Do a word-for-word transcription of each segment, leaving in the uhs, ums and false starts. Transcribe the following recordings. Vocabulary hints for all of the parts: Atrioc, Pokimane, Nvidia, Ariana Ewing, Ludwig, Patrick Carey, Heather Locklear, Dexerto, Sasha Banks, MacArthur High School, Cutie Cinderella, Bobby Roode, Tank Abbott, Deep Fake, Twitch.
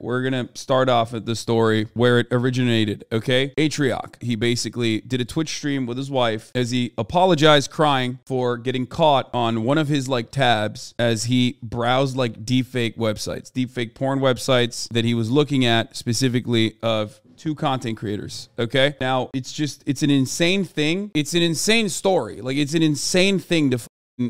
We're going to start off at the story where it originated, okay? Atrioc, he basically did a Twitch stream with his wife as he apologized crying for getting caught on one of his, like, tabs as he browsed, like, deepfake websites, deepfake porn websites that he was looking at specifically of two content creators, okay? Now, it's just, it's an insane thing. It's an insane story. Like, it's an insane thing to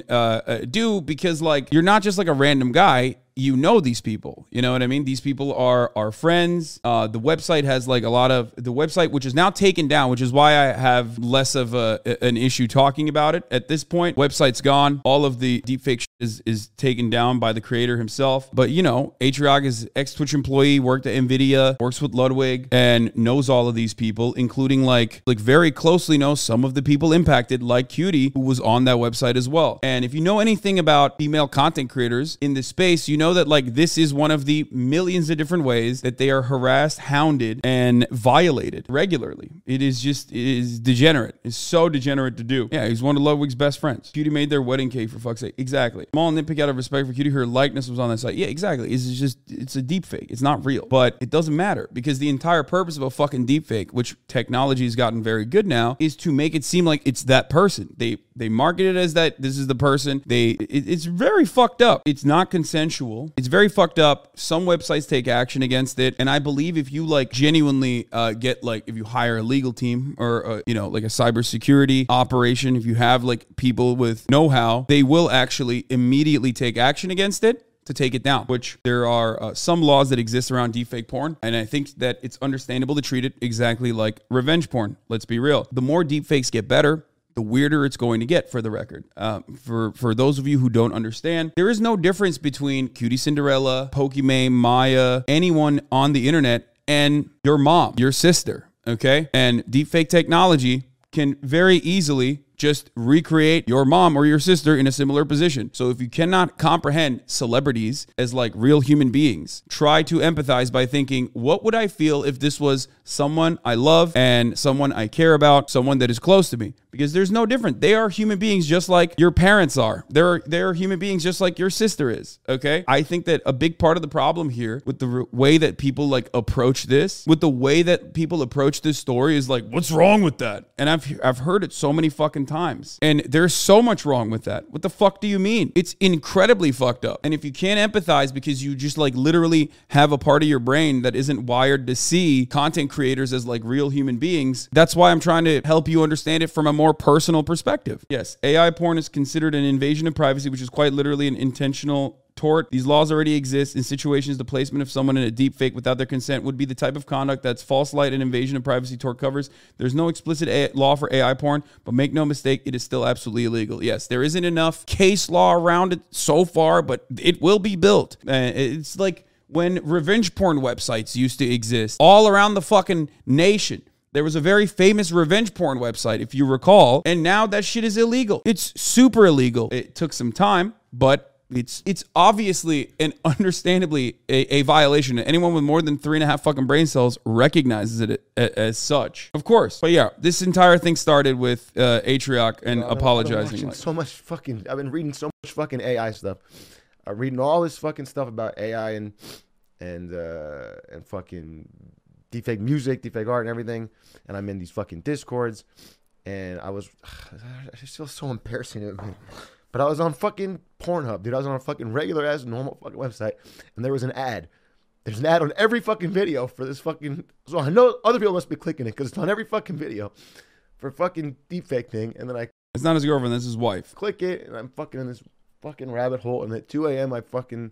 uh, uh, do because, like, you're not just, like, a random guy. You know these people, you know what I mean? These people are our friends. Uh, the website has like a lot of, the website, which is now taken down, which is why I have less of a, an issue talking about it. At this point, website's gone. All of the deepfake shit is, is taken down by the creator himself. But you know, Atrioc is ex-Twitch employee, worked at Nvidia, works with Ludwig, and knows all of these people, including like, like very closely knows some of the people impacted, like Cutie, who was on that website as well. And if you know anything about female content creators in this space, you know that like this is one of the millions of different ways that they are harassed, hounded, and violated regularly. It is just, it is degenerate. It's so degenerate to do. Yeah, he's one of Ludwig's best friends. Cutie made their wedding cake, for fuck's sake. Exactly. Small nitpick out of respect for Cutie, her likeness was on that site. Yeah, exactly. It's just, it's a deep fake. It's not real, but it doesn't matter because the entire purpose of a fucking deep fake, which technology has gotten very good now, is to make it seem like it's that person. They they market it as that this is the person. They it, it's very fucked up. It's not consensual. It's very fucked up. Some websites take action against it. And I believe if you like genuinely uh, get like, if you hire a legal team or, uh, you know, like a cybersecurity operation, if you have like people with know-how, they will actually immediately take action against it to take it down, which there are uh, some laws that exist around deepfake porn. And I think that it's understandable to treat it exactly like revenge porn. Let's be real. The more deepfakes get better, the weirder it's going to get, for the record. Uh, for, for those of you who don't understand, there is no difference between Cutie Cinderella, Pokimane, Maya, anyone on the internet, and your mom, your sister, okay? And deepfake technology can very easily just recreate your mom or your sister in a similar position. So if you cannot comprehend celebrities as like real human beings, try to empathize by thinking, what would I feel if this was someone I love and someone I care about, someone that is close to me? Because there's no different. They are human beings just like your parents are. They're, they're human beings just like your sister is, okay? I think that a big part of the problem here with the way that people like approach this, with the way that people approach this story is like, what's wrong with that? And I've, I've heard it so many fucking times. times. And there's so much wrong with that. What the fuck do you mean? It's incredibly fucked up. And if you can't empathize because you just like literally have a part of your brain that isn't wired to see content creators as like real human beings, that's why I'm trying to help you understand it from a more personal perspective. Yes, A I porn is considered an invasion of privacy, which is quite literally an intentional tort. These laws already exist. In situations, the placement of someone in a deep fake without their consent would be the type of conduct that's false light and invasion of privacy tort covers. There's no explicit A I law for A I porn, but make no mistake, it is still absolutely illegal. Yes, there isn't enough case law around it so far, but it will be built. Uh, it's like when revenge porn websites used to exist all around the fucking nation. There was a very famous revenge porn website, if you recall, and now that shit is illegal. It's super illegal. It took some time, but It's it's obviously and understandably a, a violation. Anyone with more than three and a half fucking brain cells recognizes it as, as such, of course. But yeah, this entire thing started with uh, Atrioc and God, apologizing. I've been like, so much fucking. I've been reading so much fucking A I stuff. I'm reading all this fucking stuff about A I and and uh, and fucking deepfake music, deepfake art, and everything. And I'm in these fucking discords, and I was. I just feel so embarrassing to me. But I was on fucking Pornhub, dude. I was on a fucking regular ass normal fucking website, and there was an ad. There's an ad on every fucking video for this fucking. So I know other people must be clicking it because it's on every fucking video for fucking deepfake thing. And then I. It's not his girlfriend. That's his wife. Click it, and I'm fucking in this fucking rabbit hole. And at two A M, I fucking.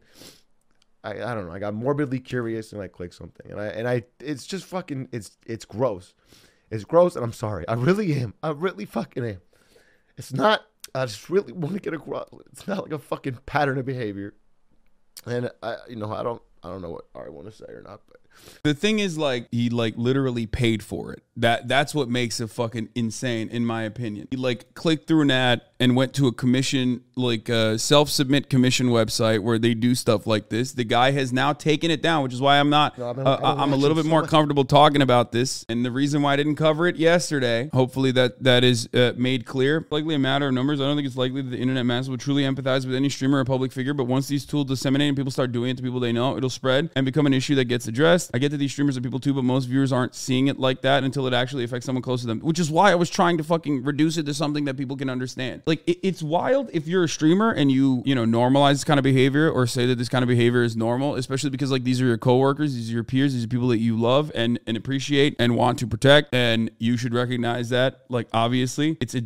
I I don't know. I got morbidly curious, and I clicked something, and I and I. It's just fucking. It's it's gross. It's gross, and I'm sorry. I really am. I really fucking am. It's not. I just really want to get across. It's not like a fucking pattern of behavior, and I, you know, I don't, I don't know what I want to say or not. But the thing is, like, he like literally paid for it. That that's what makes it fucking insane, in my opinion. He like clicked through an ad and went to a commission, like a self-submit commission website where they do stuff like this. The guy has now taken it down, which is why I'm not, no, I've been, uh, I'm a little bit so more much. comfortable talking about this. And the reason why I didn't cover it yesterday, hopefully that, that is uh, made clear. Likely a matter of numbers. I don't think it's likely that the internet masses will truly empathize with any streamer or public figure, but once these tools disseminate and people start doing it to people they know, it'll it'll spread and become an issue that gets addressed. I get that these streamers are people too, but most viewers aren't seeing it like that until it actually affects someone close to them, which is why I was trying to fucking reduce it to something that people can understand. Like, it, it's wild if you're a streamer and you, you know, normalize this kind of behavior or say that this kind of behavior is normal, especially because, like, these are your coworkers, these are your peers, these are people that you love and, and appreciate and want to protect, and you should recognize that. Like, obviously, it's a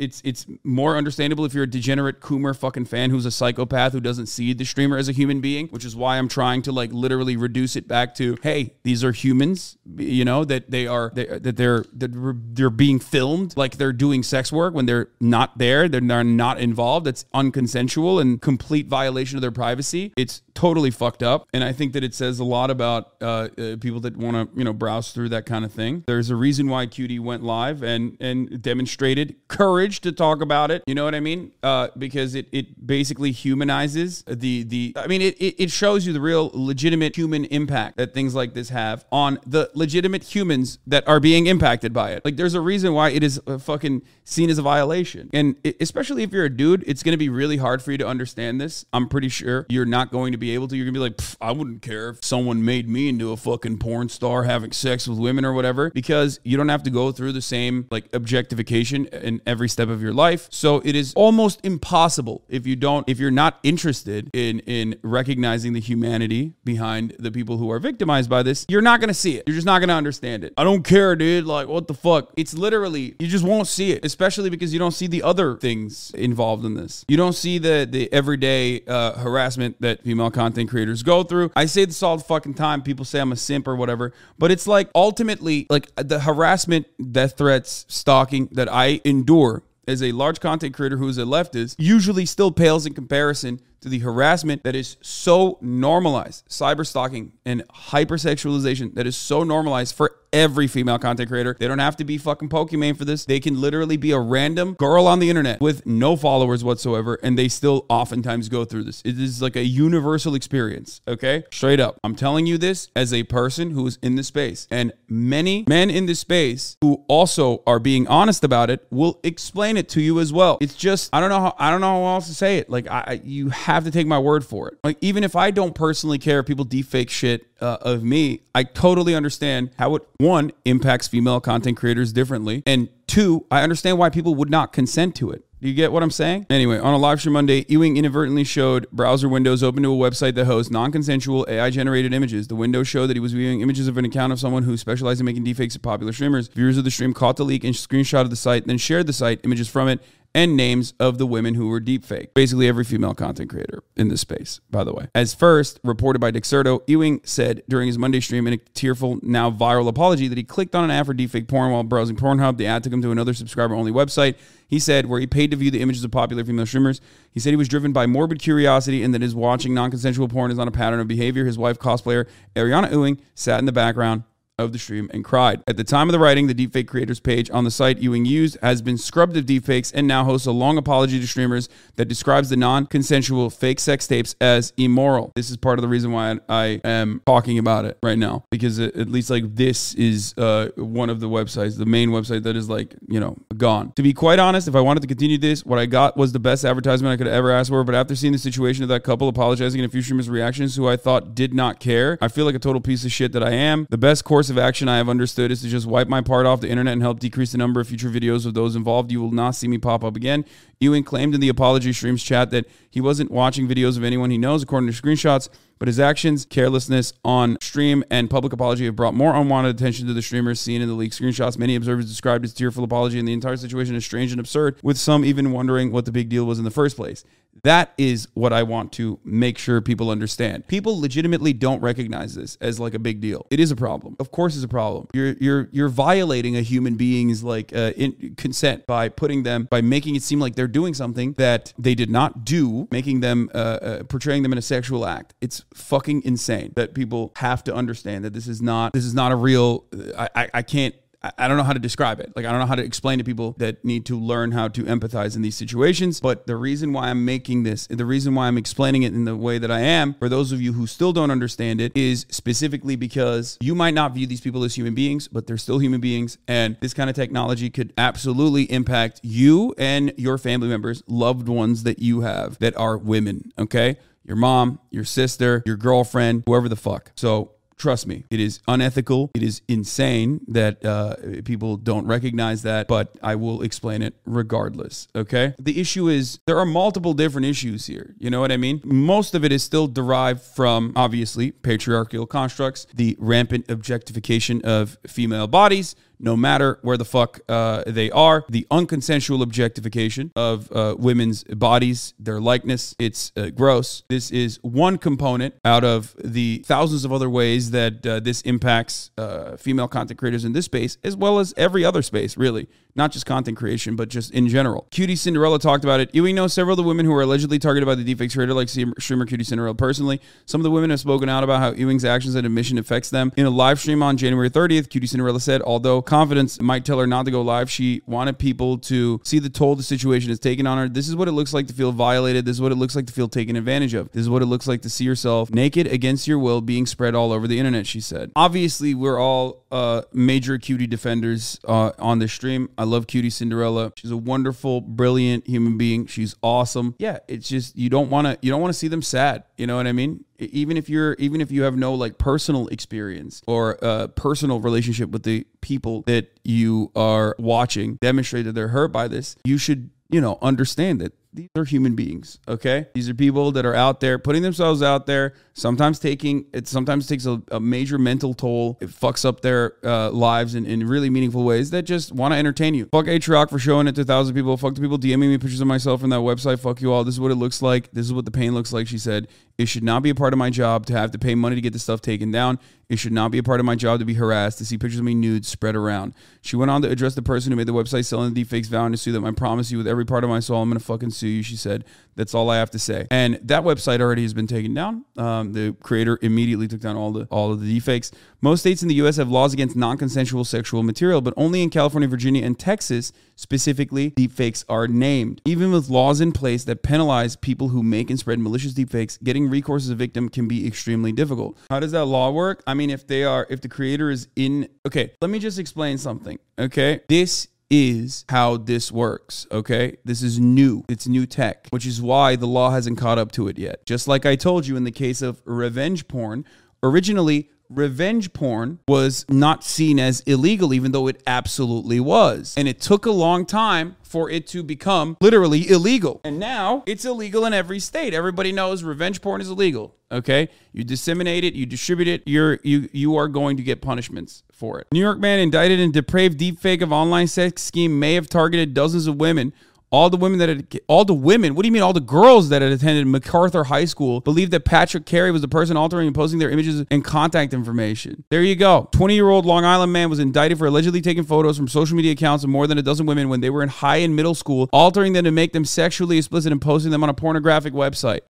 it's it's more understandable if you're a degenerate Coomer fucking fan who's a psychopath who doesn't see the streamer as a human being, which is why I'm trying to, like, literally reduce it back to, hey, these are humans, you know, that they are they, that they're that they're being filmed, like they're doing sex work when they're not there, they're not involved. That's unconsensual and complete violation of their privacy. It's totally fucked up, and I think that it says a lot about uh, uh, people that want to, you know, browse through that kind of thing. There's a reason why Cutie went live and and demonstrated courage to talk about it. You know what I mean? Uh, because it it basically humanizes the the. I mean, it it shows you the real legitimate human impact that things like this have on the legitimate humans that are being impacted by it. Like, there's a reason why it is a fucking seen as a violation, and it, especially if you're a dude, it's going to be really hard for you to understand this. I'm pretty sure you're not going to be able to. You're gonna be like, I wouldn't care if someone made me into a fucking porn star having sex with women or whatever, because you don't have to go through the same, like, objectification in every step of your life. So it is almost impossible if you don't, if you're not interested in in recognizing the humanity behind the people who are victimized by this, you're not gonna see it. You're just not gonna understand it. I don't care, dude. Like, what the fuck? It's literally, you just won't see it, especially because you don't see the other things involved in this. You don't see the the everyday uh, harassment that female content creators go through. I say this all the fucking time. People say I'm a simp or whatever, but it's like, ultimately, like, the harassment, death threats, stalking that I endure as a large content creator who is a leftist usually still pales in comparison to the harassment that is so normalized, cyber stalking and hypersexualization that is so normalized for every female content creator. They don't have to be fucking Pokimane for this. They can literally be a random girl on the internet with no followers whatsoever, and they still oftentimes go through this. It is like a universal experience, okay? Straight up. I'm telling you this as a person who is in this space, and many men in this space who also are being honest about it will explain it to you as well. It's just, I don't know how, I don't know how else to say it. Like, I, I you have have to take my word for it. Like, even if I don't personally care if people deepfake shit uh, of me, I totally understand how it, one, impacts female content creators differently, and two, I understand why people would not consent to it. Do you get what I'm saying? Anyway, on a live stream Monday, Ewing inadvertently showed browser windows open to a website that hosts non-consensual A I-generated images. The window showed that he was viewing images of an account of someone who specialized in making deepfakes of popular streamers. Viewers of the stream caught the leak and screenshot of the site, then shared the site, images from it, and names of the women who were deepfaked. Basically every female content creator in this space, by the way. As first reported by Dexerto, Ewing said during his Monday stream in a tearful, now viral apology that he clicked on an ad for deepfake porn while browsing Pornhub. The ad took him to another subscriber-only website, he said, where he paid to view the images of popular female streamers. He said he was driven by morbid curiosity and that his watching non-consensual porn is on a pattern of behavior. His wife, cosplayer Ariana Ewing, sat in the background of the stream and cried. At the time of the writing, the deepfake creators page on the site Ewing used has been scrubbed of deepfakes and now hosts a long apology to streamers that describes the non-consensual fake sex tapes as immoral. This is part of the reason why I am talking about it right now, because at least, like, this is uh, one of the websites, the main website that is, like, you know, gone. To be quite honest, if I wanted to continue this, what I got was the best advertisement I could ever ask for, but after seeing the situation of that couple apologizing and a few streamers' reactions who I thought did not care, I feel like a total piece of shit that I am. The best course of action I have understood is to just wipe my part off the internet and help decrease the number of future videos of those involved. You will not see me pop up again. Ewing claimed in the apology stream's chat that he wasn't watching videos of anyone he knows, according to screenshots, but his actions, carelessness on stream, and public apology have brought more unwanted attention to the streamers seen in the leaked screenshots. Many observers described his tearful apology and the entire situation as strange and absurd, with some even wondering what the big deal was in the first place. That is what I want to make sure people understand. People legitimately don't recognize this as, like, a big deal. It is a problem. Of course it's a problem. You're you're you're violating a human being's, like, uh, in, consent by putting them, by making it seem like they're doing something that they did not do, making them, uh, uh, portraying them in a sexual act. It's fucking insane that people have to understand that this is not this is not a real I I, I can't I don't know how to describe it. Like, I don't know how to explain to people that need to learn how to empathize in these situations. But the reason why I'm making this, the reason why I'm explaining it in the way that I am, for those of you who still don't understand it, is specifically because you might not view these people as human beings, but they're still human beings. And this kind of technology could absolutely impact you and your family members, loved ones that you have that are women, okay? your mom, your sister, your girlfriend, whoever the fuck. So trust me, it is unethical. It is insane that uh, people don't recognize that, but I will explain it regardless, okay? The issue is there are multiple different issues here. You know what I mean? Most of it is still derived from, obviously, patriarchal constructs, the rampant objectification of female bodies, no matter where the fuck uh, they are, the unconsensual objectification of uh, women's bodies, their likeness. It's uh, gross. This is one component out of the thousands of other ways that uh, this impacts uh, female content creators in this space, as well as every other space, really. Not just content creation, but just in general. Cutie Cinderella talked about it. Ewing knows several of the women who were allegedly targeted by the deepfake creator, like streamer Cutie Cinderella personally. Some of the women have spoken out about how Ewing's actions and admission affects them. In a live stream on January thirtieth, Cutie Cinderella said, although confidence might tell her not to go live, she wanted people to see the toll the situation has taken on her. This is what it looks like to feel violated. This is what it looks like to feel taken advantage of. This is what it looks like to see yourself naked against your will being spread all over the internet, she said. Obviously, we're all uh, major Cutie defenders uh, on this stream. I love Cutie Cinderella. She's a wonderful, brilliant human being. She's awesome. Yeah, it's just you don't want to you don't want to see them sad. You know what I mean? Even if you're, even if you have no like personal experience or uh, personal relationship with the people that you are watching demonstrate that they're hurt by this, you should, you know, understand that these are human beings. Okay, these are people that are out there putting themselves out there. Sometimes taking it, sometimes takes a, a major mental toll. It fucks up their uh, lives in, in really meaningful ways. That just want to entertain you. Fuck Atrioc for showing it to a thousand people. Fuck the people DMing me pictures of myself from that website. Fuck you all. This is what it looks like. This is what the pain looks like. She said, "It should not be a part of my job to have to pay money to get this stuff taken down. It should not be a part of my job to be harassed, to see pictures of me nude spread around." She went on to address the person who made the website selling the deepfakes, vowing to sue them. "I promise you with every part of my soul, I'm gonna fucking sue you," she said. That's all I have to say. And that website already has been taken down. Um, the creator immediately took down all the all of the deepfakes. Most states in the U S have laws against non-consensual sexual material, but only in California, Virginia, and Texas specifically, deepfakes are named. Even with laws in place that penalize people who make and spread malicious deepfakes, getting recourse as a victim can be extremely difficult. How does that law work? I mean, if they are, if the creator is in, okay, let me just explain something, okay? This is how this works, okay? This is new. It's new tech, which is why the law hasn't caught up to it yet. Just like I told you in the case of revenge porn, originally, revenge porn was not seen as illegal, even though it absolutely was. And it took a long time for it to become literally illegal. And now it's illegal in every state. Everybody knows revenge porn is illegal, okay? You disseminate it, you distribute it, you're, you, you are going to get punishments for it. New York man indicted in depraved deepfake of online sex scheme may have targeted dozens of women. All the women that had, all the women, what do you mean all the girls that had attended MacArthur High School believed that Patrick Carey was the person altering and posting their images and contact information. There you go. twenty-year-old Long Island man was indicted for allegedly taking photos from social media accounts of more than a dozen women when they were in high and middle school, altering them to make them sexually explicit and posting them on a pornographic website.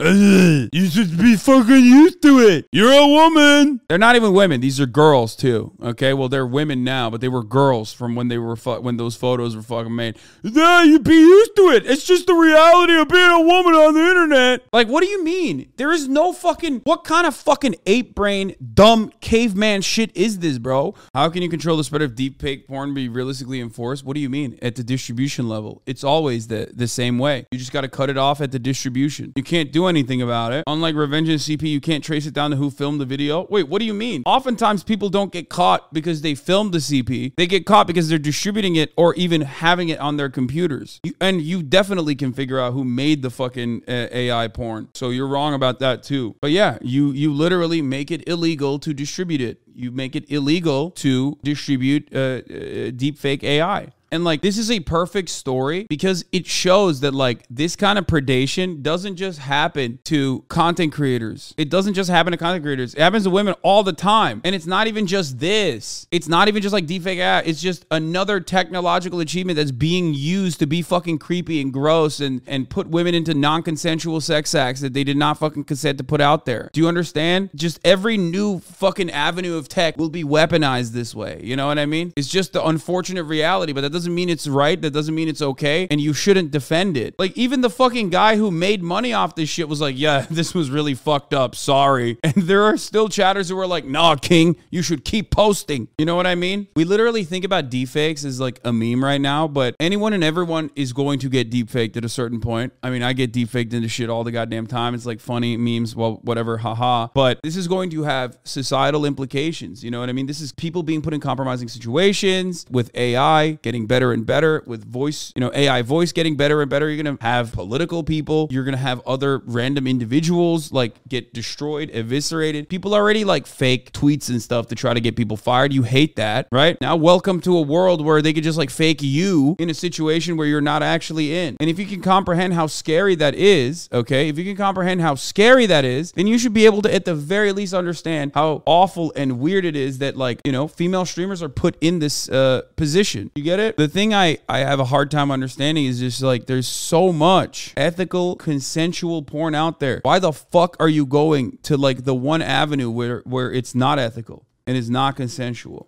You should be fucking used to it. You're a woman. They're not even women. These are girls too. Okay, well they're women now, but they were girls from when they were when those photos were fucking made. Yeah, you'd be used to it. It's just the reality of being a woman on the internet. Like, what do you mean? There is no fucking, what kind of fucking ape brain, dumb caveman shit is this, bro? How can you control the spread of deep fake porn be realistically enforced? What do you mean? At the distribution level, it's always the, the same way. You just got to cut it off at the distribution. You can't do anything about it. Unlike Revenge and C P, you can't trace it down to who filmed the video. Wait, what do you mean? Oftentimes people don't get caught because they filmed the C P. They get caught because they're distributing it or even having it on their computers. You, and you definitely can figure out who made the fucking uh, A I porn. So you're wrong about that too. But yeah, you, you literally make it illegal to distribute it. You make it illegal to distribute uh, uh, deepfake A I. And like, this is a perfect story because it shows that like this kind of predation doesn't just happen to content creators. It doesn't just happen to content creators. It happens to women all the time. And it's not even just this. It's not even just like deepfake ad. It's just another technological achievement that's being used to be fucking creepy and gross and, and put women into non-consensual sex acts that they did not fucking consent to put out there. Do you understand? Just every new fucking avenue of tech will be weaponized this way. You know what I mean? It's just the unfortunate reality, but that doesn't doesn't mean it's right. That doesn't mean it's okay. And you shouldn't defend it. Like, even the fucking guy who made money off this shit was like, yeah, this was really fucked up. Sorry. And there are still chatters who are like, nah, King, you should keep posting. You know what I mean? We literally think about deepfakes as like a meme right now, but anyone and everyone is going to get deepfaked at a certain point. I mean, I get deepfaked into shit all the goddamn time. It's like funny memes, well, whatever, haha. But this is going to have societal implications. You know what I mean? This is people being put in compromising situations with A I getting better and better, with voice, you know, A I voice getting better and better. You're going to have political people. You're going to have other random individuals like get destroyed, eviscerated. People already like fake tweets and stuff to try to get people fired. You hate that, right? Now, welcome to a world where they could just like fake you in a situation where you're not actually in. And if you can comprehend how scary that is, okay, if you can comprehend how scary that is, then you should be able to at the very least understand how awful and weird it is that like, you know, female streamers are put in this uh, position. You get it? The thing I, I have a hard time understanding is just like, there's so much ethical, consensual porn out there. Why the fuck are you going to like the one avenue where, where it's not ethical and it's not consensual?